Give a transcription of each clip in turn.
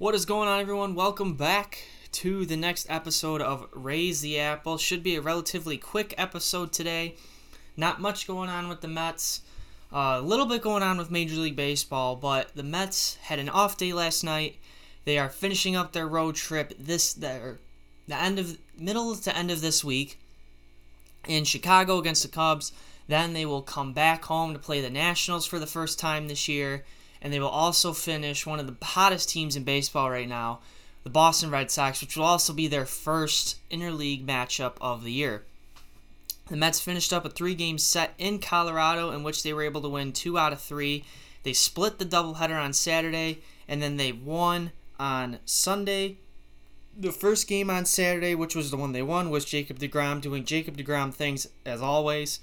What is going on, everyone? Welcome back to the next episode of Raise the Apple. Should be a relatively quick episode today. Not much going on with the Mets. A little bit going on with Major League Baseball, but the Mets had an off day last night. They are finishing up their road trip the middle to end of this week in Chicago against the Cubs. Then they will come back home to play the Nationals for the first time this year. And they will also finish one of the hottest teams in baseball right now, the Boston Red Sox, which will also be their first interleague matchup of the year. The Mets finished up a three-game set in Colorado in which they were able to win 2 out of 3. They split the doubleheader on Saturday, and then they won on Sunday. The first game on Saturday, which was the one they won, was Jacob DeGrom doing Jacob DeGrom things as always.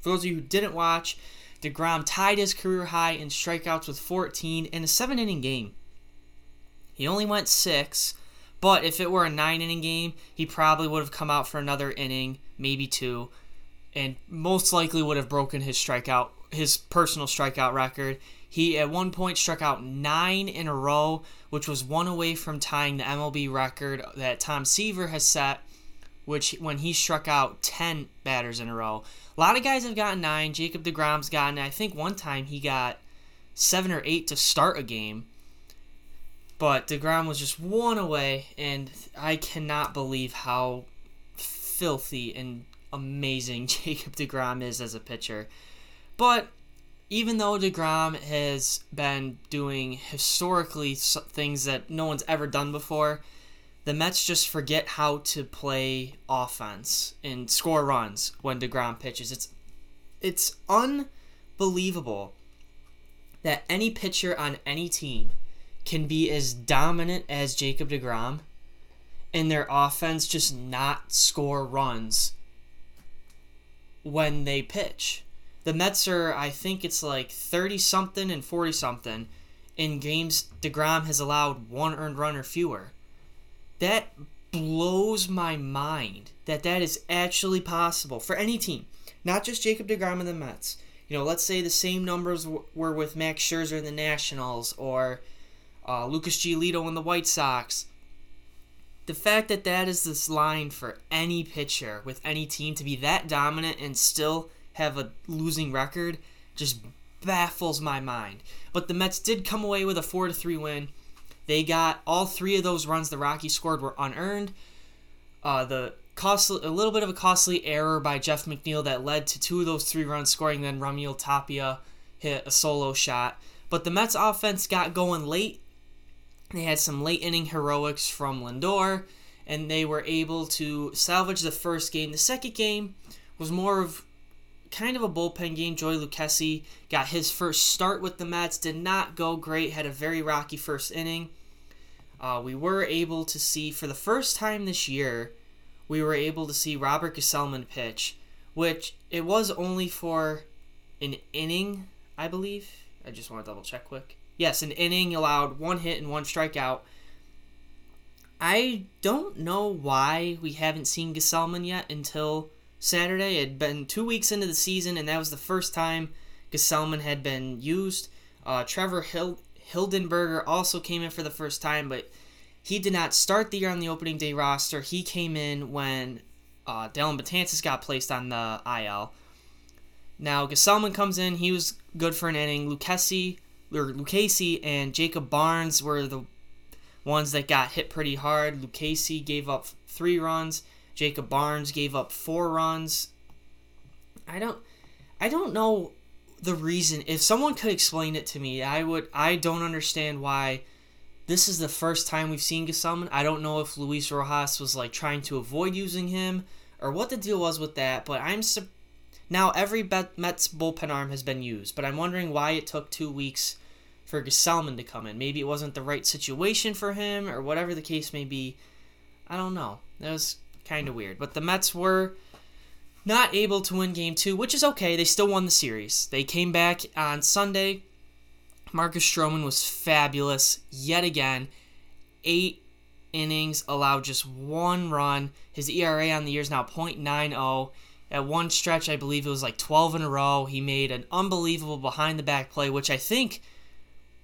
For those of you who didn't watch, DeGrom tied his career high in strikeouts with 14 in a 7-inning game. He only went 6, but if it were a 9-inning game, he probably would have come out for another inning, maybe 2, and most likely would have broken his personal strikeout record. He, at one point, struck out 9 in a row, which was one away from tying the MLB record that Tom Seaver has set, which when he struck out 10 batters in a row. A lot of guys have gotten 9. Jacob DeGrom's gotten, I think one time he got 7 or 8 to start a game. But DeGrom was just one away, and I cannot believe how filthy and amazing Jacob DeGrom is as a pitcher. But even though DeGrom has been doing historically things that no one's ever done before, the Mets just forget how to play offense and score runs when DeGrom pitches. It's unbelievable that any pitcher on any team can be as dominant as Jacob DeGrom and their offense just not score runs when they pitch. The Mets are, I think it's like 30-something and 40-something in games DeGrom has allowed 1 earned run or fewer. That blows my mind that is actually possible for any team, not just Jacob DeGrom and the Mets. You know, let's say the same numbers were with Max Scherzer and the Nationals or Lucas Giolito and the White Sox. The fact that is this line for any pitcher with any team to be that dominant and still have a losing record just baffles my mind. But the Mets did come away with a 4-3 win. They got all 3 of those runs the Rockies scored were unearned. A little bit of a costly error by Jeff McNeil that led to 2 of those 3 runs scoring. Then Ramiel Tapia hit a solo shot. But the Mets offense got going late. They had some late inning heroics from Lindor, and they were able to salvage the first game. The second game was more of kind of a bullpen game. Joey Lucchesi got his first start with the Mets, did not go great, had a very rocky first inning. We were able to see, for the first time this year, Robert Gsellman pitch, which it was only for an inning, I believe. I just want to double check quick. Yes, an inning, allowed 1 hit and 1 strikeout. I don't know why we haven't seen Gsellman yet until Saturday. It had been 2 weeks into the season, and that was the first time Gsellman had been used. Trevor Hildenberger also came in for the first time, but he did not start the year on the opening day roster. He came in when Dallin Betances got placed on the IL. Now, Gsellman comes in. He was good for an inning. Lucchesi and Jacob Barnes were the ones that got hit pretty hard. Lucchesi gave up 3 runs. Jacob Barnes gave up 4 runs. I don't know the reason. If someone could explain it to me, I would. I don't understand why this is the first time we've seen Gsellman. I don't know if Luis Rojas was like trying to avoid using him or what the deal was with that. But now every Mets bullpen arm has been used, but I'm wondering why it took 2 weeks for Gsellman to come in. Maybe it wasn't the right situation for him or whatever the case may be. I don't know. That was kind of weird. But the Mets were not able to win Game 2, which is okay. They still won the series. They came back on Sunday. Marcus Stroman was fabulous yet again. 8 innings, allowed just 1 run. His ERA on the year is now .90. At one stretch, I believe it was like 12 in a row. He made an unbelievable behind-the-back play, which I think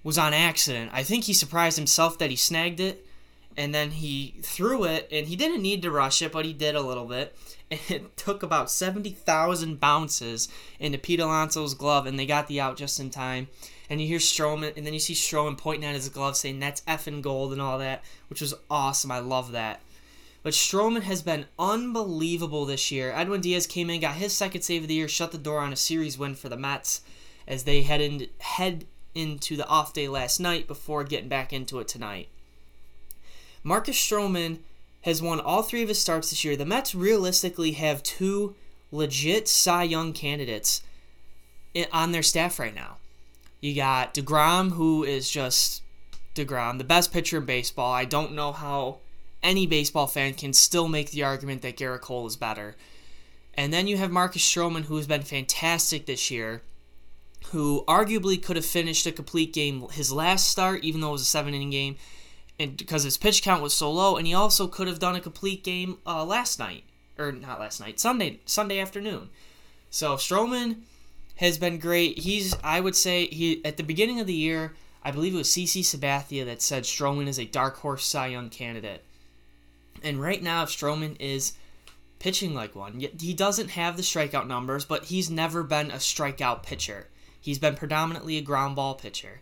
was on accident. I think he surprised himself that he snagged it, and then he threw it, and he didn't need to rush it, but he did a little bit. And it took about 70,000 bounces into Pete Alonso's glove, and they got the out just in time. And you hear Stroman, and then you see Stroman pointing at his glove saying, "That's effing gold," and all that, which was awesome. I love that. But Stroman has been unbelievable this year. Edwin Diaz came in, got his second save of the year, shut the door on a series win for the Mets as they head into the off day last night before getting back into it tonight. Marcus Stroman has won all three of his starts this year. The Mets realistically have two legit Cy Young candidates on their staff right now. You got DeGrom, who is just DeGrom, the best pitcher in baseball. I don't know how any baseball fan can still make the argument that Gerrit Cole is better. And then you have Marcus Stroman, who has been fantastic this year, who arguably could have finished a complete game his last start, even though it was a 7-inning game, and because his pitch count was so low, and he also could have done a complete game Sunday afternoon. So Stroman has been great. At the beginning of the year, I believe it was CeCe Sabathia that said Stroman is a dark horse Cy Young candidate. And right now, Stroman is pitching like one. He doesn't have the strikeout numbers, but he's never been a strikeout pitcher. He's been predominantly a ground ball pitcher.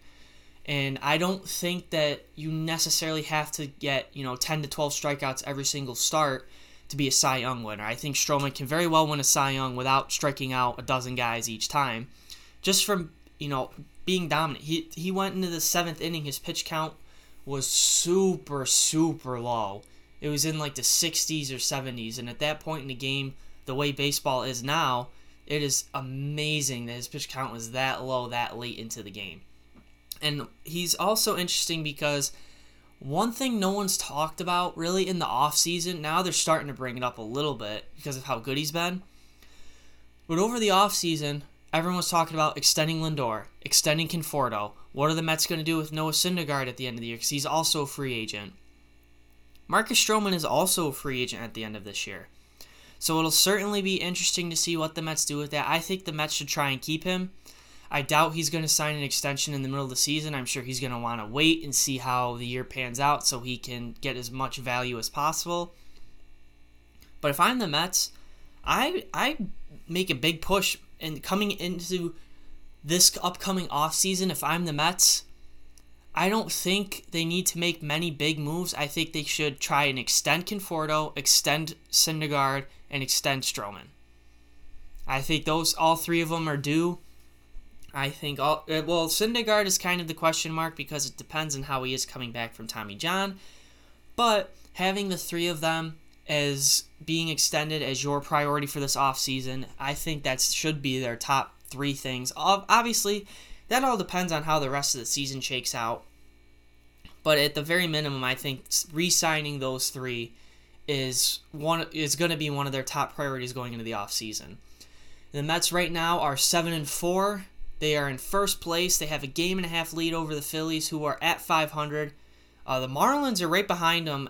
And I don't think that you necessarily have to get, 10 to 12 strikeouts every single start to be a Cy Young winner. I think Stroman can very well win a Cy Young without striking out a dozen guys each time, just from, being dominant. He went into the 7th inning. His pitch count was super, super low. It was in like the 60s or 70s, and at that point in the game, the way baseball is now, it is amazing that his pitch count was that low that late into the game. And he's also interesting because one thing no one's talked about really in the offseason, now they're starting to bring it up a little bit because of how good he's been, but over the offseason, everyone was talking about extending Lindor, extending Conforto. What are the Mets going to do with Noah Syndergaard at the end of the year, because he's also a free agent? Marcus Stroman is also a free agent at the end of this year. So it'll certainly be interesting to see what the Mets do with that. I think the Mets should try and keep him. I doubt he's going to sign an extension in the middle of the season. I'm sure he's going to want to wait and see how the year pans out so he can get as much value as possible. But if I'm the Mets, I make a big push. And coming into this upcoming offseason, if I'm the Mets, I don't think they need to make many big moves. I think they should try and extend Conforto, extend Syndergaard, and extend Stroman. I think those all three of them are due. I think Syndergaard is kind of the question mark because it depends on how he is coming back from Tommy John. But having the three of them as being extended as your priority for this offseason, I think that should be their top three things. Obviously, that all depends on how the rest of the season shakes out. But at the very minimum, I think re-signing those three is going to be one of their top priorities going into the offseason. The Mets right now are 7-4. They are in first place. They have a 1.5-game lead over the Phillies, who are at 500. The Marlins are right behind them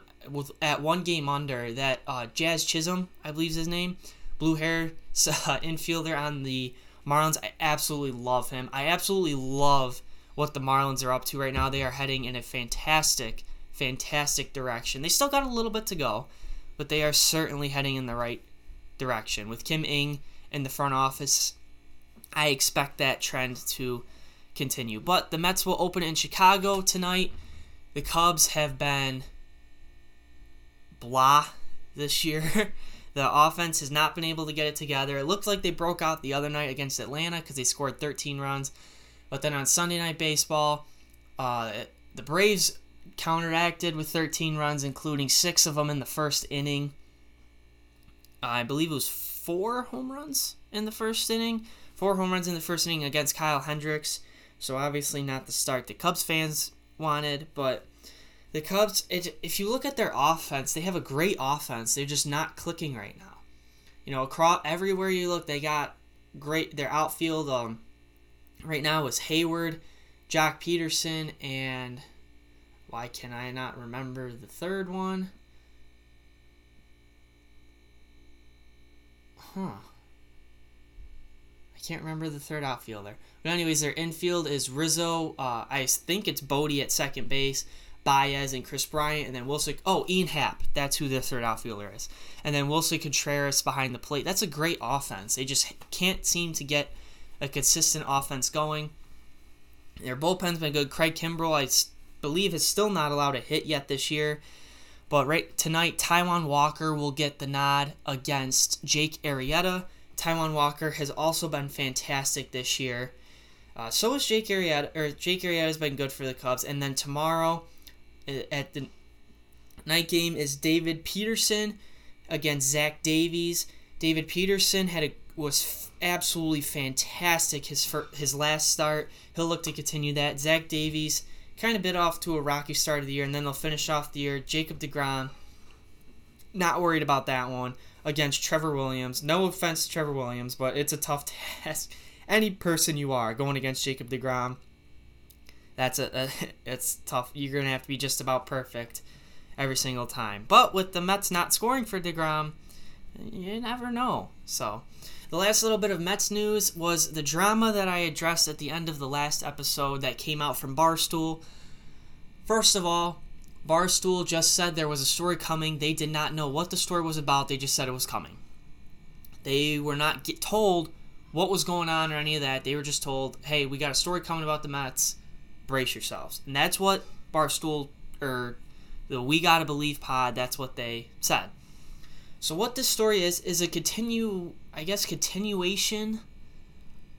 at 1 game under. That Jazz Chisholm, I believe is his name, blue-haired infielder on the Marlins, I absolutely love him. I absolutely love what the Marlins are up to right now. They are heading in a fantastic, fantastic direction. They still got a little bit to go, but they are certainly heading in the right direction. With Kim Ng in the front office, I expect that trend to continue. But the Mets will open in Chicago tonight. The Cubs have been blah this year. The offense has not been able to get it together. It looked like they broke out the other night against Atlanta because they scored 13 runs. But then on Sunday Night Baseball, the Braves counteracted with 13 runs, including 6 of them in the first inning. I believe it was 4 home runs in the first inning. 4 home runs in the first inning against Kyle Hendricks. So obviously not the start the Cubs fans wanted, but the Cubs, if you look at their offense, they have a great offense. They're just not clicking right now. Across everywhere you look, they got great. Their outfield right now is Hayward, Jock Peterson, and why can I not remember the third one? I can't remember the third outfielder. But anyways, their infield is Rizzo. I think it's Bodie at second base, Baez and Chris Bryant, and then Wilson. Oh, Ian Happ. That's who the third outfielder is. And then Wilson Contreras behind the plate. That's a great offense. They just can't seem to get a consistent offense going. Their bullpen's been good. Craig Kimbrell, I believe, is still not allowed a hit yet this year. But right tonight, Taiwan Walker will get the nod against Jake Arrieta. Taiwan Walker has also been fantastic this year. So is Jake Arrieta. Or Jake Arrieta has been good for the Cubs. And then tomorrow at the night game is David Peterson against Zach Davies. David Peterson was absolutely fantastic his last start. He'll look to continue that. Zach Davies kind of bit off to a rocky start of the year, and then they'll finish off the year. Jacob DeGrom, not worried about that one, against Trevor Williams. No offense to Trevor Williams, but it's a tough task. Any person you are going against Jacob DeGrom, it's tough. You're going to have to be just about perfect every single time. But with the Mets not scoring for DeGrom, you never know. So the last little bit of Mets news was the drama that I addressed at the end of the last episode that came out from Barstool. First of all, Barstool just said there was a story coming. They did not know what the story was about. They just said it was coming. They were not told what was going on or any of that. They were just told, hey, we got a story coming about the Mets. Brace yourselves. And that's what Barstool, or the We Gotta Believe pod, that's what they said. So what this story is a continuation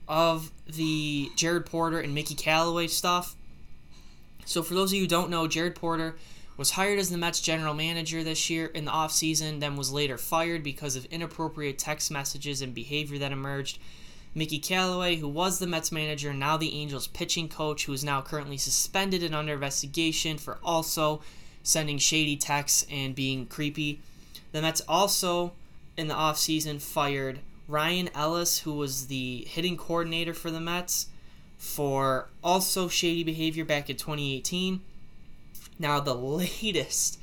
of the Jared Porter and Mickey Callaway stuff. So for those of you who don't know, Jared Porter was hired as the Mets general manager this year in the offseason, then was later fired because of inappropriate text messages and behavior that emerged. Mickey Callaway, who was the Mets manager, now the Angels pitching coach, who is now currently suspended and under investigation for also sending shady texts and being creepy. The Mets also, in the offseason, fired Ryan Ellis, who was the hitting coordinator for the Mets, for also shady behavior back in 2018. Now, the latest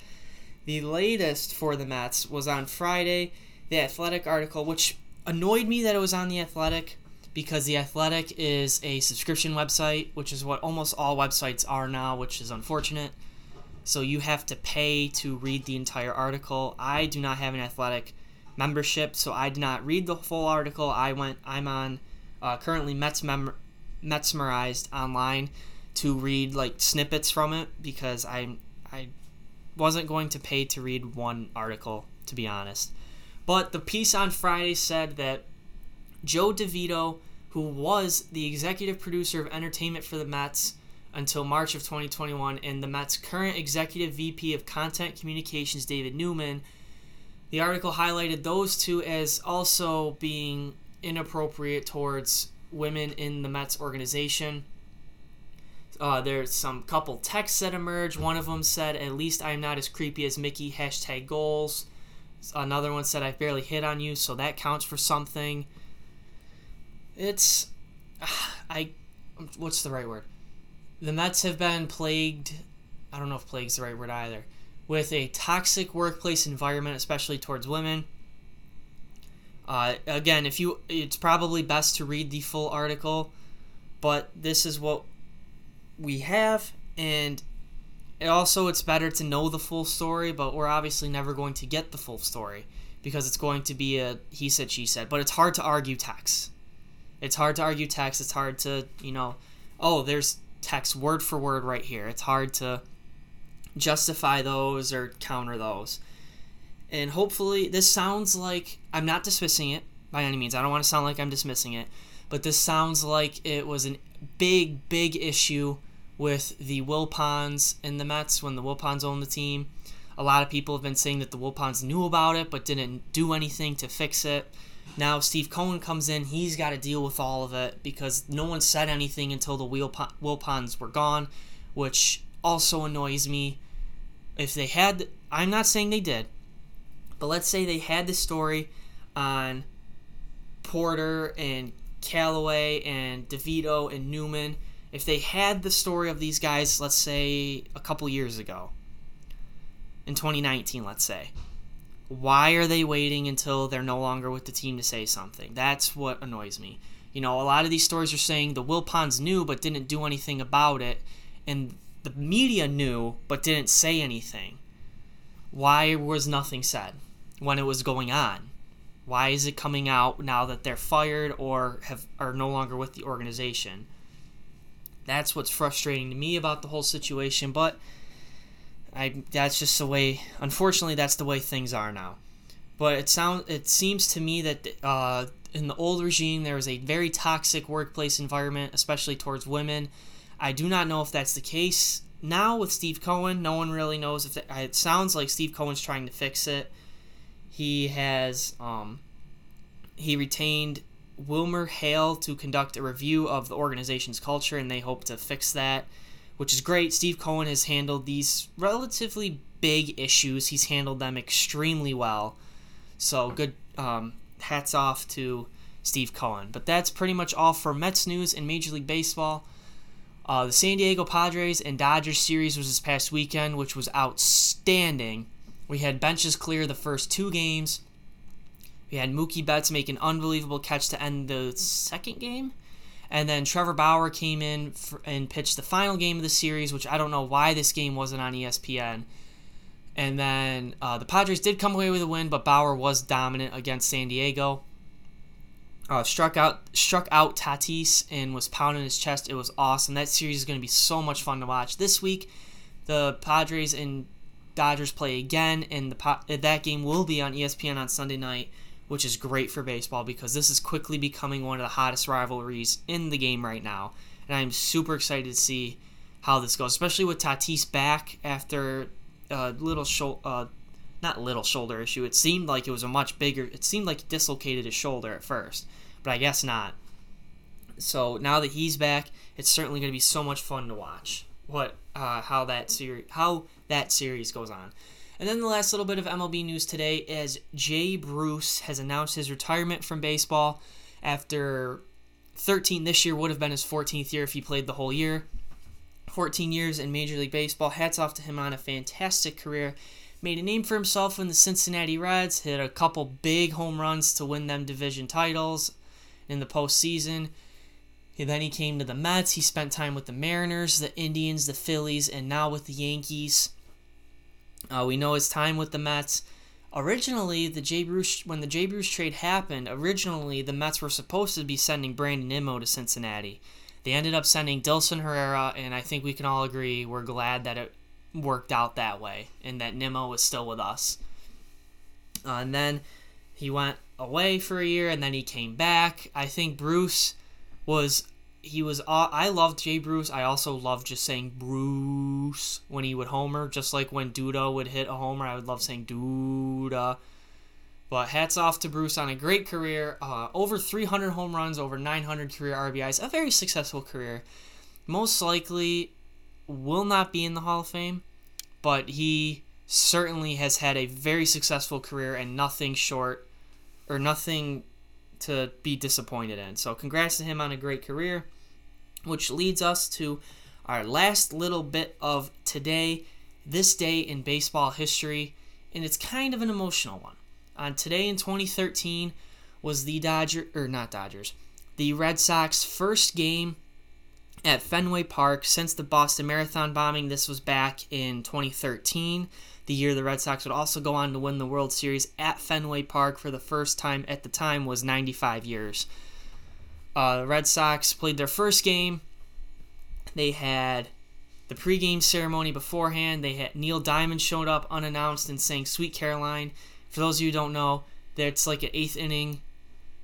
for the Mets was on Friday, the Athletic article, which annoyed me that it was on the Athletic, because the Athletic is a subscription website, which is what almost all websites are now, which is unfortunate. So you have to pay to read the entire article. I do not have an Athletic membership, so I did not read the full article. I'm on currently Metsmerized online to read like snippets from it, because I wasn't going to pay to read one article, to be honest. But the piece on Friday said that Joe DeVito, who was the executive producer of entertainment for the Mets until March of 2021, and the Mets' current executive VP of content communications, David Newman, the article highlighted those two as also being inappropriate towards women in the Mets organization. There's some couple texts that emerged. One of them said, "At least I'm not as creepy as Mickey, #goals. Another one said, "I barely hit on you," so that counts for something. What's the right word? The Mets have been plagued, I don't know if plagued's the right word either, with a toxic workplace environment, especially towards women. Again, it's probably best to read the full article, but this is what we have, and it's better to know the full story, but we're obviously never going to get the full story, because it's going to be a he said, she said, but it's hard to argue text. It's hard to, there's text word for word right here. It's hard to justify those or counter those. And hopefully, this sounds like, I'm not dismissing it by any means. I don't want to sound like I'm dismissing it, but this sounds like it was a big, big issue with the Wilpons and the Mets when the Wilpons owned the team. A lot of people have been saying that the Wilpons knew about it but didn't do anything to fix it. Now Steve Cohen comes in. He's got to deal with all of it because no one said anything until the Wilpons were gone, which also annoys me. If they had, I'm not saying they did, but let's say they had the story on Porter and Callaway and DeVito and Newman. If they had the story of these guys, let's say a couple years ago, in 2019, let's say, why are they waiting until they're no longer with the team to say something? That's what annoys me. You know, a lot of these stories are saying the Wilpons knew but didn't do anything about it, and the media knew but didn't say anything. Why was nothing said when it was going on? Why is it coming out now that they're fired or are no longer with the organization? That's what's frustrating to me about the whole situation, but that's just the way, unfortunately, that's the way things are now. But it seems to me that in the old regime, there was a very toxic workplace environment, especially towards women. I do not know if that's the case now with Steve Cohen. No one really knows. It sounds like Steve Cohen's trying to fix it. He has he retained Wilmer Hale to conduct a review of the organization's culture, and they hope to fix that, which is great. Steve Cohen has handled these relatively big issues. He's handled them extremely well. So good, hats off to Steve Cohen. But that's pretty much all for Mets news and Major League Baseball. The San Diego Padres and Dodgers series was this past weekend, which was outstanding. We had benches clear the first two games. We had Mookie Betts make an unbelievable catch to end the second game. And then Trevor Bauer came in and pitched the final game of the series, which I don't know why this game wasn't on ESPN. And then the Padres did come away with a win, but Bauer was dominant against San Diego. Struck out Tatis and was pounding his chest. It was awesome. That series is going to be so much fun to watch. This week, the Padres and Dodgers play again, and that game will be on ESPN on Sunday night, which is great for baseball because this is quickly becoming one of the hottest rivalries in the game right now. And I'm super excited to see how this goes, especially with Tatis back after a not little shoulder issue. It seemed like it was it seemed like it dislocated his shoulder at first, but I guess not. So now that he's back, it's certainly going to be so much fun to watch how that series goes on. And then the last little bit of MLB news today is Jay Bruce has announced his retirement from baseball after 13. This year would have been his 14th year if he played the whole year. 14 years in Major League Baseball. Hats off to him on a fantastic career. Made a name for himself in the Cincinnati Reds. Hit a couple big home runs to win them division titles in the postseason. And then he came to the Mets. He spent time with the Mariners, the Indians, the Phillies, and now with the Yankees. We know his time with the Mets. Originally, when the Jay Bruce trade happened, originally the Mets were supposed to be sending Brandon Nimmo to Cincinnati. They ended up sending Dilson Herrera, and I think we can all agree we're glad that it worked out that way and that Nimmo was still with us. And then he went away for a year, and then he came back. I think Bruce was... I loved Jay Bruce. I also loved just saying Bruce when he would homer, just like when Duda would hit a homer. I would love saying Duda. But hats off to Bruce on a great career. Over 300 home runs, over 900 career RBIs. A very successful career. Most likely will not be in the Hall of Fame, but he certainly has had a very successful career and nothing to be disappointed in. So congrats to him on a great career, which leads us to our last little bit of today, this day in baseball history, and it's kind of an emotional one. On today in 2013 was the Red Sox first game at Fenway Park since the Boston Marathon bombing. This was back in 2013, the year the Red Sox would also go on to win the World Series at Fenway Park for the first time. At the time was 95 years. The Red Sox played their first game. They had the pregame ceremony beforehand. They had Neil Diamond showed up unannounced and sang Sweet Caroline. For those of you who don't know, it's like an eighth inning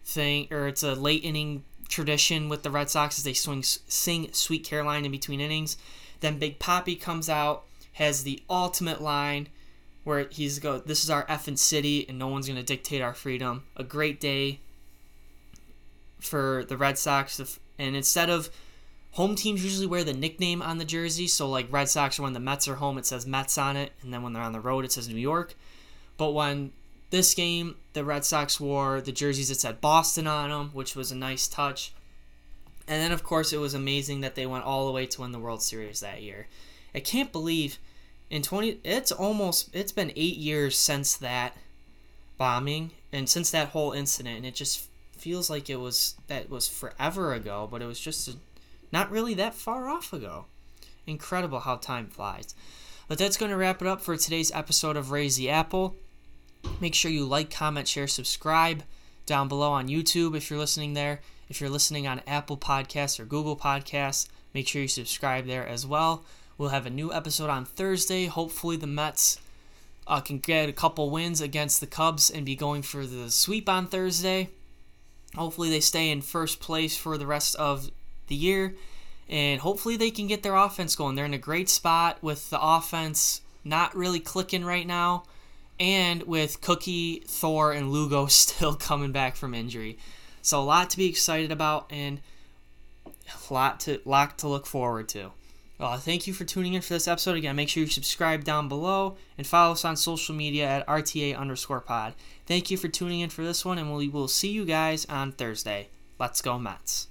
thing, or it's a late inning tradition with the Red Sox as they sing Sweet Caroline in between innings. Then Big Papi comes out, has the ultimate line where this is our effing city and no one's going to dictate our freedom. A great day for the Red Sox. And instead of home teams usually wear the nickname on the jersey, so like Red Sox when the Mets are home it says Mets on it, and then when they're on the road it says New York. But when this game, the Red Sox wore the jerseys that said Boston on them, which was a nice touch. And then, of course, it was amazing that they went all the way to win the World Series that year. I can't believe it's been 8 years since that bombing and since that whole incident, and it just feels like it was that was forever ago, but it was just not really that far off ago. Incredible how time flies. But that's going to wrap it up for today's episode of Raise the Apple. Make sure you like, comment, share, subscribe down below on YouTube if you're listening there. If you're listening on Apple Podcasts or Google Podcasts, make sure you subscribe there as well. We'll have a new episode on Thursday. Hopefully the Mets can get a couple wins against the Cubs and be going for the sweep on Thursday. Hopefully they stay in first place for the rest of the year. And hopefully they can get their offense going. They're in a great spot with the offense not really clicking right now. And with Cookie, Thor, and Lugo still coming back from injury. So a lot to be excited about and a lot to look forward to. Well, thank you for tuning in for this episode. Again, make sure you subscribe down below and follow us on social media at RTA_pod. Thank you for tuning in for this one, and we will see you guys on Thursday. Let's go Mets.